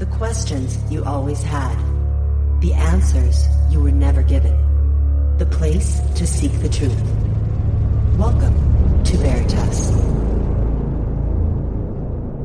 The questions you always had. The answers you were never given. The place to seek the truth. Welcome to Veritas.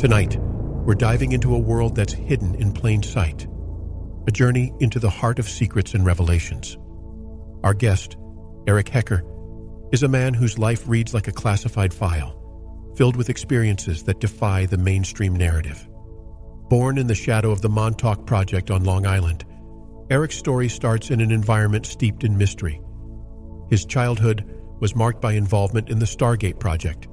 Tonight, we're diving into a world that's hidden in plain sight. A journey into the heart of secrets and revelations. Our guest, Eric Hecker, is a man whose life reads like a classified file, filled with experiences that defy the mainstream narrative. Born in the shadow of the Montauk Project on Long Island, Eric's story starts in an environment steeped in mystery. His childhood was marked by involvement in the Stargate Project,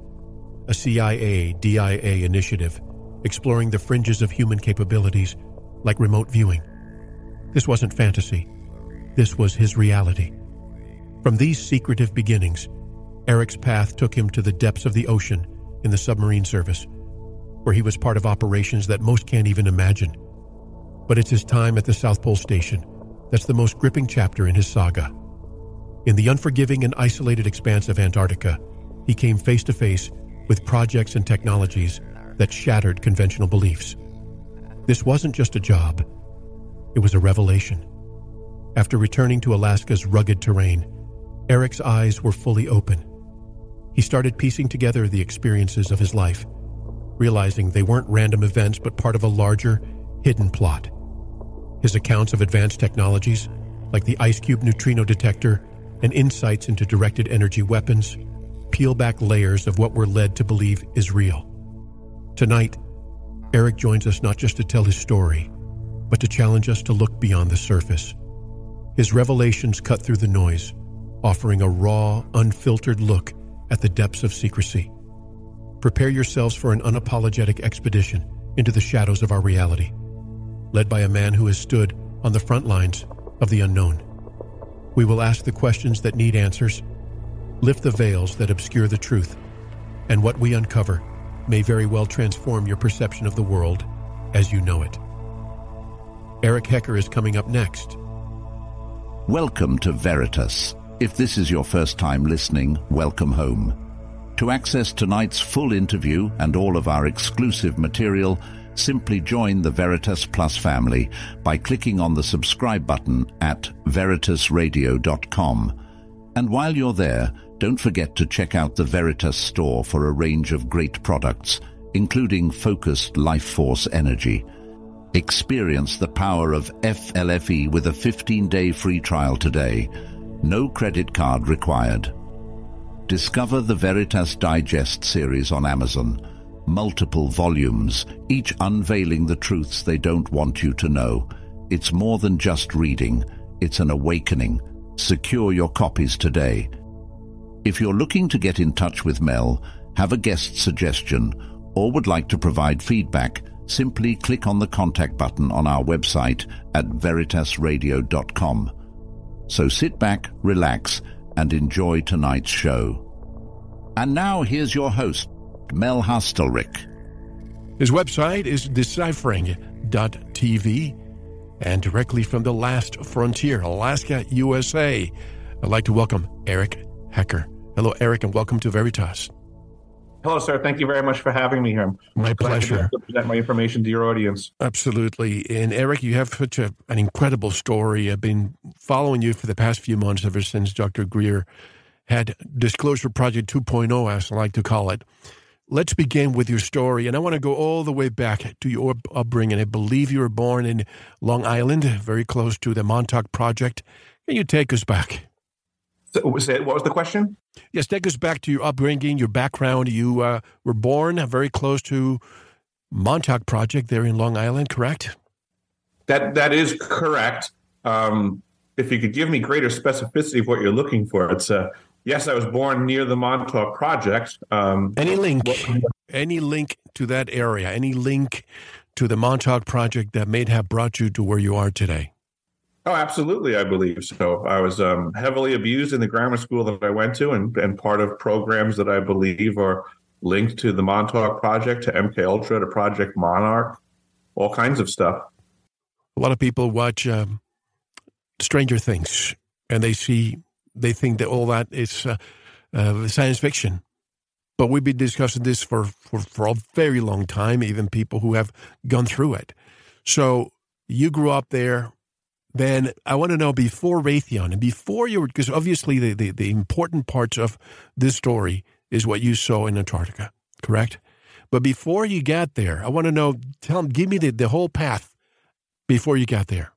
a CIA-DIA initiative exploring the fringes of human capabilities like remote viewing. This wasn't fantasy. This was his reality. From these secretive beginnings, Eric's path took him to the depths of the ocean in the submarine service, where he was part of operations that most can't even imagine. But it's his time at the South Pole Station that's the most gripping chapter in his saga. In the unforgiving and isolated expanse of Antarctica, he came face to face with projects and technologies that shattered conventional beliefs. This wasn't just a job. It was a revelation. After returning to Alaska's rugged terrain, Eric's eyes were fully open. He started piecing together the experiences of his life, realizing they weren't random events but part of a larger, hidden plot. His accounts of advanced technologies, like the IceCube neutrino detector and insights into directed energy weapons, peel back layers of what we're led to believe is real. Tonight, Eric joins us not just to tell his story, but to challenge us to look beyond the surface. His revelations cut through the noise, offering a raw, unfiltered look at the depths of secrecy. Prepare yourselves for an unapologetic expedition into the shadows of our reality, led by a man who has stood on the front lines of the unknown. We will ask the questions that need answers, lift the veils that obscure the truth, and what we uncover may very well transform your perception of the world as you know it. Eric Hecker is coming up next. Welcome to Veritas. If this is your first time listening, welcome home. To access tonight's full interview and all of our exclusive material, simply join the Veritas Plus family by clicking on the subscribe button at veritasradio.com. And while you're there, don't forget to check out the Veritas store for a range of great products, including Focused Life Force Energy. Experience the power of FLFE with a 15-day free trial today. No credit card required. Discover the Veritas Digest series on Amazon. Multiple volumes, each unveiling the truths they don't want you to know. It's more than just reading. It's an awakening. Secure your copies today. If you're looking to get in touch with Mel, have a guest suggestion, or would like to provide feedback, simply click on the contact button on our website at veritasradio.com. So sit back, relax, and enjoy tonight's show. And now here's your host, Mel Hostelrich. His website is deciphering.tv, and directly from the last frontier, Alaska, USA, I'd like to welcome Eric Hecker. Hello, Eric, and welcome to Veritas. Hello, sir. Thank you very much for having me here. My pleasure. To present my information to your audience. Absolutely. And Eric, you have such an incredible story. I've been following you for the past few months ever since Dr. Greer had Disclosure Project 2.0, as I like to call it. Let's begin with your story. And I want to go all the way back to your upbringing. I believe you were born in Long Island, very close to the Montauk Project. Can you take us back? So, what was the question? Yes, take us back to your upbringing, your background. You were born very close to Montauk Project there in Long Island, correct? That is correct. If you could give me greater specificity of what you're looking for, it's yes, I was born near the Montauk Project. Any link to that area? Any link to the Montauk Project that may have brought you to where you are today? Oh, absolutely. I believe so. I was heavily abused in the grammar school that I went to, and part of programs that I believe are linked to the Montauk Project, to MKUltra, to Project Monarch, all kinds of stuff. A lot of people watch Stranger Things, and they think that all that is science fiction. But we've been discussing this for a very long time, even people who have gone through it. So you grew up there. Then I want to know, before Raytheon and before you were, because obviously the important parts of this story is what you saw in Antarctica, correct? But before you got there, I want to know, give me the whole path before you got there.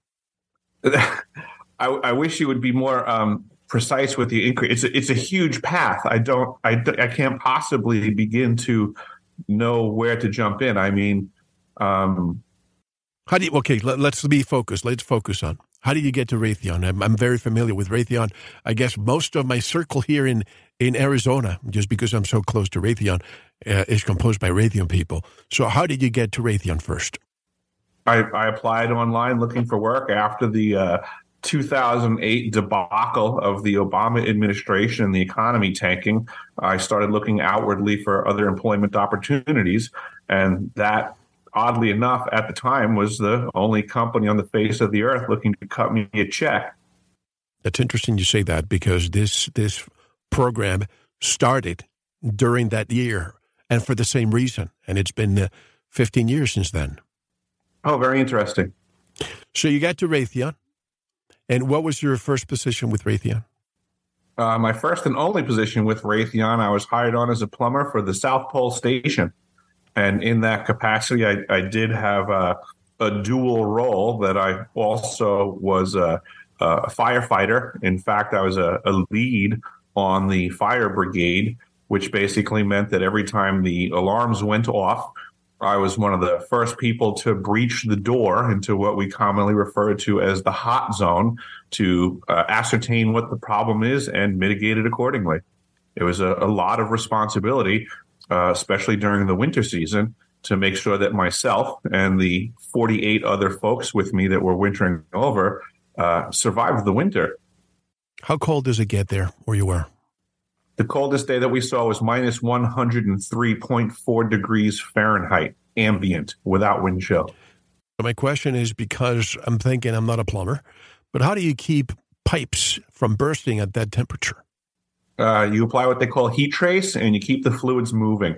I wish you would be more precise with the inquiry. It's a huge path. I can't possibly begin to know where to jump in. I mean, let's be focused. Let's focus on, how do you get to Raytheon? I'm very familiar with Raytheon. I guess most of my circle here in Arizona, just because I'm so close to Raytheon, is composed by Raytheon people. So how did you get to Raytheon first? I applied online looking for work after the 2008 debacle of the Obama administration and the economy tanking. I started looking outwardly for other employment opportunities, and that, oddly enough, at the time was the only company on the face of the earth looking to cut me a check. That's interesting you say that, because this program started during that year and for the same reason, and it's been 15 years since then. Oh, very interesting. So you got to Raytheon, and what was your first position with Raytheon? My first and only position with Raytheon, I was hired on as a plumber for the South Pole Station. And in that capacity, I did have a dual role, that I also was a firefighter. In fact, I was a lead on the fire brigade, which basically meant that every time the alarms went off, I was one of the first people to breach the door into what we commonly refer to as the hot zone to ascertain what the problem is and mitigate it accordingly. It was a lot of responsibility, especially during the winter season, to make sure that myself and the 48 other folks with me that were wintering over survived the winter. How cold does it get there where you were? The coldest day that we saw was minus 103.4 degrees Fahrenheit, ambient, without wind chill. My question is, because I'm thinking, I'm not a plumber, but how do you keep pipes from bursting at that temperature? You apply what they call heat trace, and you keep the fluids moving.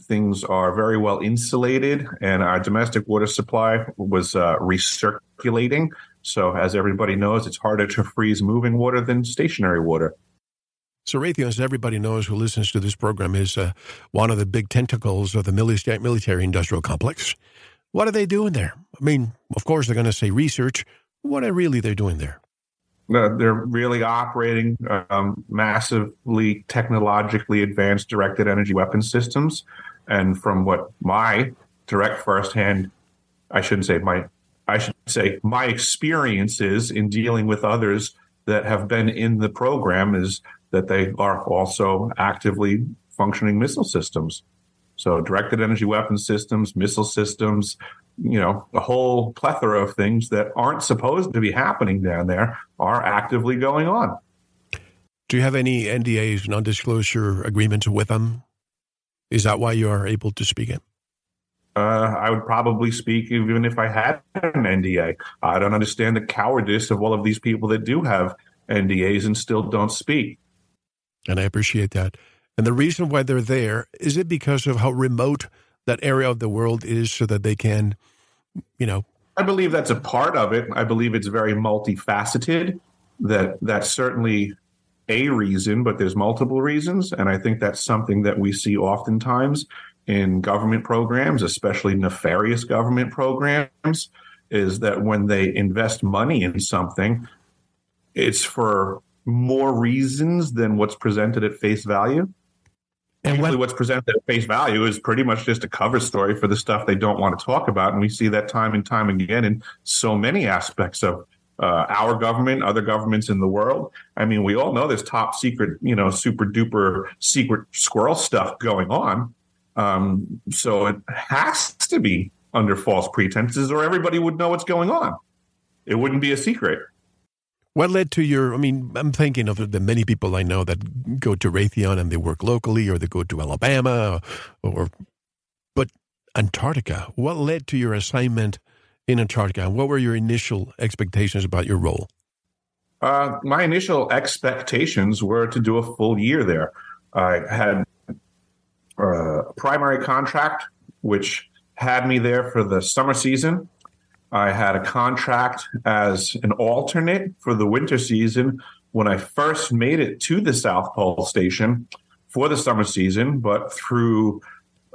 Things are very well insulated, and our domestic water supply was recirculating. So as everybody knows, it's harder to freeze moving water than stationary water. So Raytheon, as everybody knows who listens to this program, is one of the big tentacles of the military-industrial complex. What are they doing there? I mean, of course they're going to say research. What are really they doing there? They're really operating massively technologically advanced directed energy weapon systems. And from what my direct firsthand, I should say my experiences in dealing with others that have been in the program is that they are also actively functioning missile systems. So directed energy weapon systems, missile systems, you know, a whole plethora of things that aren't supposed to be happening down there are actively going on. Do you have any NDAs, non-disclosure agreements with them? Is that why you are able to speak it? I would probably speak even if I had an NDA. I don't understand the cowardice of all of these people that do have NDAs and still don't speak. And I appreciate that. And the reason why they're there, is it because of how remote that area of the world is, so that they can, you know? I believe that's a part of it. I believe it's very multifaceted. That's certainly a reason, but there's multiple reasons. And I think that's something that we see oftentimes in government programs, especially nefarious government programs, is that when they invest money in something, it's for more reasons than what's presented at face value. And usually what's presented at face value is pretty much just a cover story for the stuff they don't want to talk about. And we see that time and time again in so many aspects of our government, other governments in the world. I mean, we all know there's top secret, you know, super duper secret squirrel stuff going on. So it has to be under false pretenses, or everybody would know what's going on. It wouldn't be a secret. What led to your, I mean, I'm thinking of the many people I know that go to Raytheon and they work locally, or they go to Alabama, or but Antarctica, what led to your assignment in Antarctica? And what were your initial expectations about your role? My initial expectations were to do a full year there. I had a primary contract, which had me there for the summer season. I had a contract as an alternate for the winter season when I first made it to the South Pole Station for the summer season, but through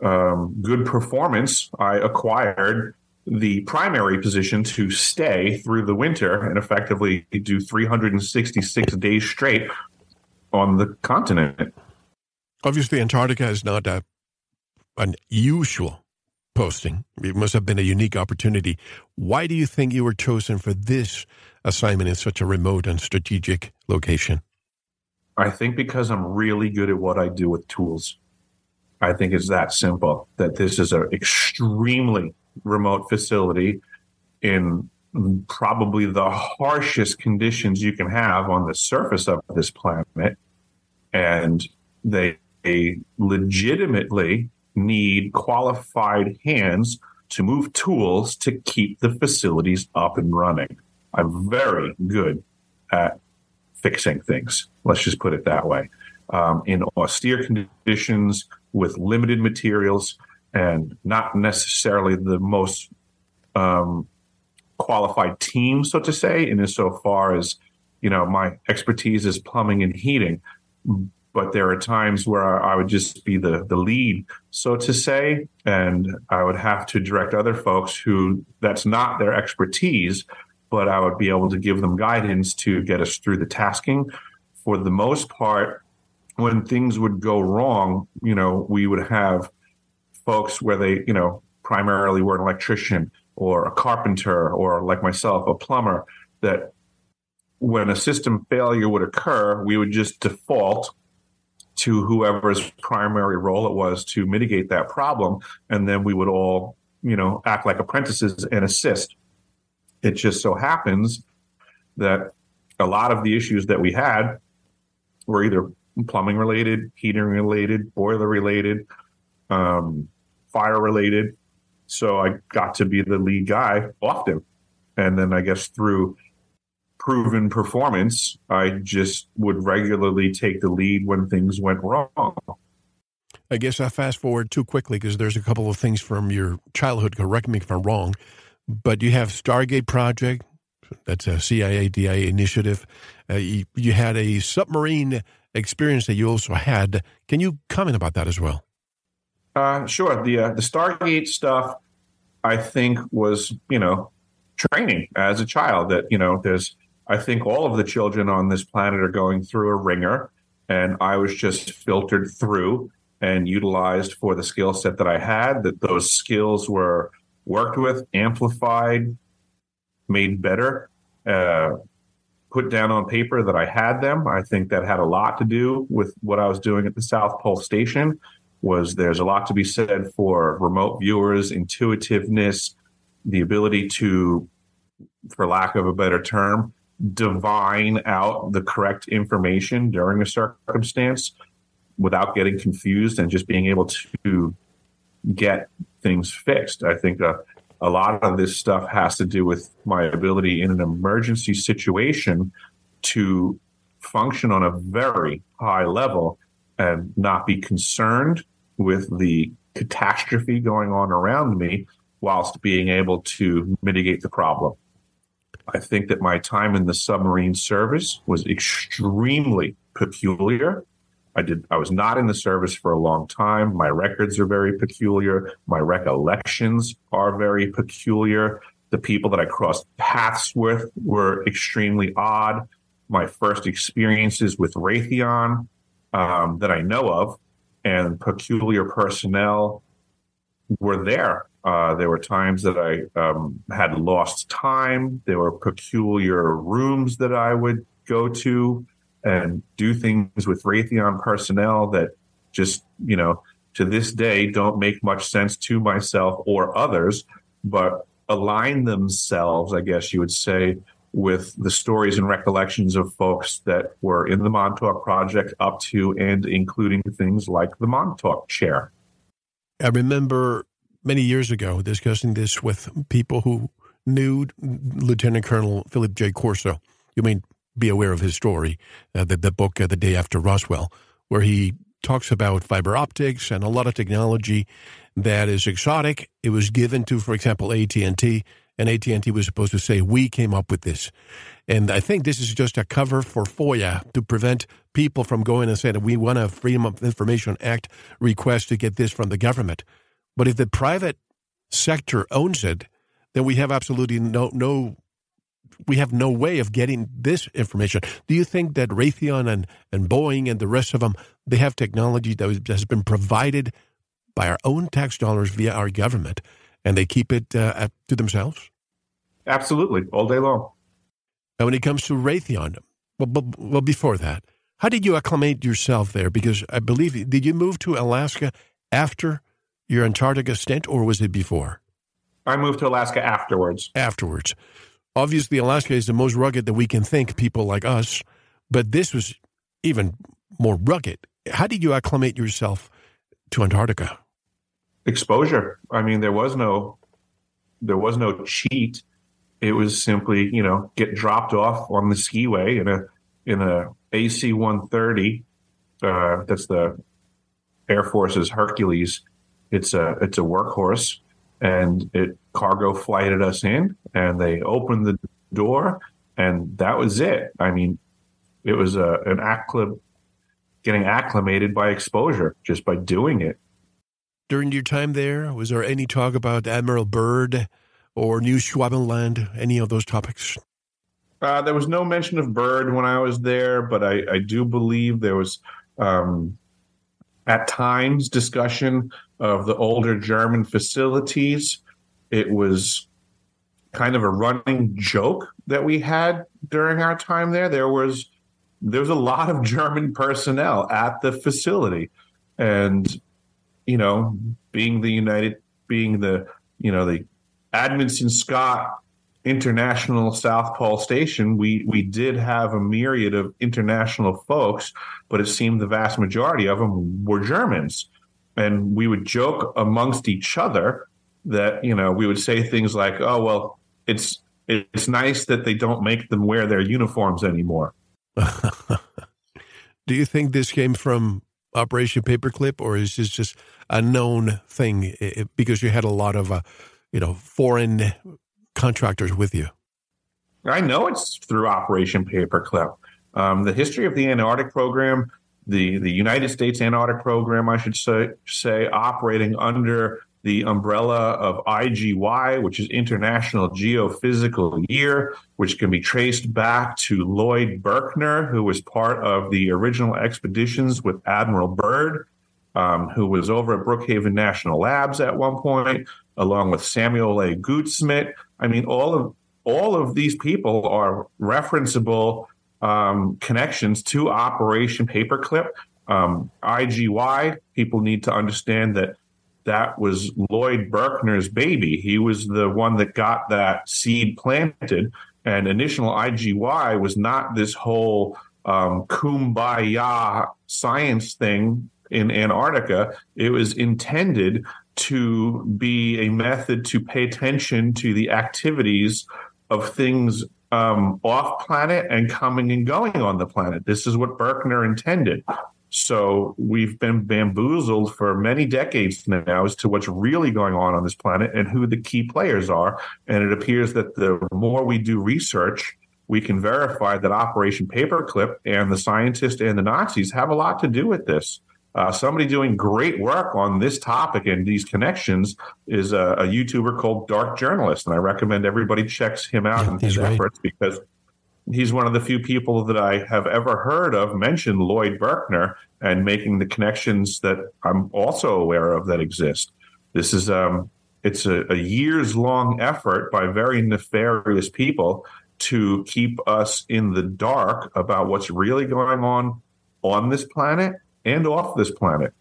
good performance, I acquired the primary position to stay through the winter and effectively do 366 days straight on the continent. Obviously, Antarctica is not an usual posting. It must have been a unique opportunity. Why do you think you were chosen for this assignment in such a remote and strategic location? I think because I'm really good at what I do with tools. I think it's that simple, that this is an extremely remote facility in probably the harshest conditions you can have on the surface of this planet. And they legitimately need qualified hands to move tools to keep the facilities up and running. I'm very good at fixing things. Let's just put it that way. In austere conditions with limited materials and not necessarily the most qualified team, so to say, and insofar as, you know, my expertise is plumbing and heating. But there are times where I would just be the lead, so to say, and I would have to direct other folks who that's not their expertise, but I would be able to give them guidance to get us through the tasking. For the most part, when things would go wrong, you know, we would have folks where they, you know, primarily were an electrician or a carpenter or, like myself, a plumber, that when a system failure would occur, we would just default to whoever's primary role it was to mitigate that problem. And then we would all, you know, act like apprentices and assist. It just so happens that a lot of the issues that we had were either plumbing related, heating related, boiler related, fire related. So I got to be the lead guy often. And then I guess through proven performance, I just would regularly take the lead when things went wrong. I guess I fast forward too quickly because there's a couple of things from your childhood, correct me if I'm wrong, but you have Stargate Project, that's a CIA-DIA initiative. You had a submarine experience that you also had. Can you comment about that as well? Sure. The Stargate stuff, I think, was, you know, training as a child that, you know, there's, I think all of the children on this planet are going through a ringer, and I was just filtered through and utilized for the skill set that I had, that those skills were worked with, amplified, made better, put down on paper that I had them. I think that had a lot to do with what I was doing at the South Pole Station. Was there's a lot to be said for remote viewers, intuitiveness, the ability to, for lack of a better term, divine out the correct information during a circumstance without getting confused and just being able to get things fixed. I think a lot of this stuff has to do with my ability in an emergency situation to function on a very high level and not be concerned with the catastrophe going on around me whilst being able to mitigate the problem. I think that my time in the submarine service was extremely peculiar. I was not in the service for a long time. My records are very peculiar. My recollections are very peculiar. The people that I crossed paths with were extremely odd. My first experiences with Raytheon that I know of and peculiar personnel were there. There were times that I had lost time. There were peculiar rooms that I would go to and do things with Raytheon personnel that just, you know, to this day don't make much sense to myself or others, but align themselves, I guess you would say, with the stories and recollections of folks that were in the Montauk Project up to and including things like the Montauk chair. I remember many years ago discussing this with people who knew Lieutenant Colonel Philip J. Corso. You may be aware of his story, the book The Day After Roswell, where he talks about fiber optics and a lot of technology that is exotic. It was given to, for example, AT&T. and AT&T was supposed to say, we came up with this. And I think this is just a cover for FOIA to prevent people from going and saying, we want a Freedom of Information Act request to get this from the government. But if the private sector owns it, then we have absolutely no way of getting this information. Do you think that Raytheon and Boeing and the rest of them, they have technology that has been provided by our own tax dollars via our government, and they keep it to themselves? Absolutely, all day long. And when it comes to Raytheon, well, before that, how did you acclimate yourself there? Because I believe, did you move to Alaska after your Antarctica stint, or was it before? I moved to Alaska afterwards. Afterwards. Obviously, Alaska is the most rugged that we can think, people like us, but this was even more rugged. How did you acclimate yourself to Antarctica? Exposure. I mean, there was no cheat. It was simply, get dropped off on the skiway in a AC-130. That's the Air Force's Hercules. It's a workhorse, and it cargo flighted us in, and they opened the door, and that was it. I mean, it was getting acclimated by exposure, just by doing it. During your time there, was there any talk about Admiral Byrd or New Schwabenland, any of those topics? There was no mention of Byrd when I was there, but I do believe there was at times discussion of the older German facilities. It was kind of a running joke that we had during our time there. There was a lot of German personnel at the facility, and being the Amundsen-Scott International South Pole Station, we did have a myriad of international folks, but it seemed the vast majority of them were Germans. And we would joke amongst each other that, we would say things like, oh, well, it's nice that they don't make them wear their uniforms anymore. Do you think this came from Operation Paperclip, or is this just a known thing because you had a lot of, foreign contractors with you? I know it's through Operation Paperclip. The history of the Antarctic program, the United States Antarctic program, I should say, operating under the umbrella of IGY, which is International Geophysical Year, which can be traced back to Lloyd Berkner, who was part of the original expeditions with Admiral Byrd, who was over at Brookhaven National Labs at one point, along with Samuel A. Goudsmit. I mean, all of these people are referenceable connections to Operation Paperclip. IGY, people need to understand that was Lloyd Berkner's baby. He was the one that got that seed planted. And initial IGY was not this whole kumbaya science thing in Antarctica. It was intended to be a method to pay attention to the activities of things off planet and coming and going on the planet. This is what Berkner intended. So we've been bamboozled for many decades now as to what's really going on this planet and who the key players are. And it appears that the more we do research, we can verify that Operation Paperclip and the scientists and the Nazis have a lot to do with this. Somebody doing great work on this topic and these connections is a YouTuber called Dark Journalist. And I recommend everybody checks him out in his efforts, because he's one of the few people that I have ever heard of mention Lloyd Berkner and making the connections that I'm also aware of that exist. This is it's a years-long effort by very nefarious people to keep us in the dark about what's really going on this planet and off this planet.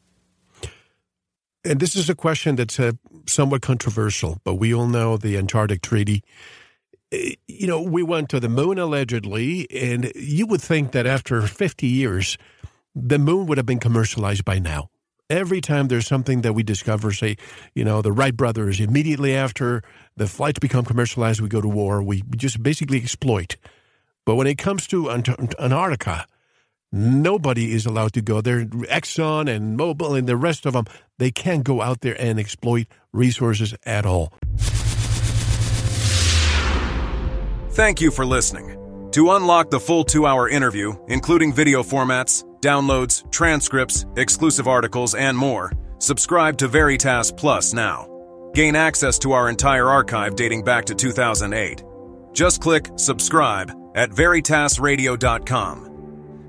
And this is a question that's somewhat controversial, but we all know the Antarctic Treaty. We went to the moon allegedly, and you would think that after 50 years, the moon would have been commercialized by now. Every time there's something that we discover, say, the Wright brothers, immediately after the flights become commercialized, we go to war. We just basically exploit. But when it comes to Antarctica, nobody is allowed to go there. Exxon and Mobil and the rest of them, they can't go out there and exploit resources at all. Thank you for listening. To unlock the full 2-hour interview, including video formats, downloads, transcripts, exclusive articles, and more, subscribe to Veritas Plus now. Gain access to our entire archive dating back to 2008. Just click subscribe at veritasradio.com.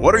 What are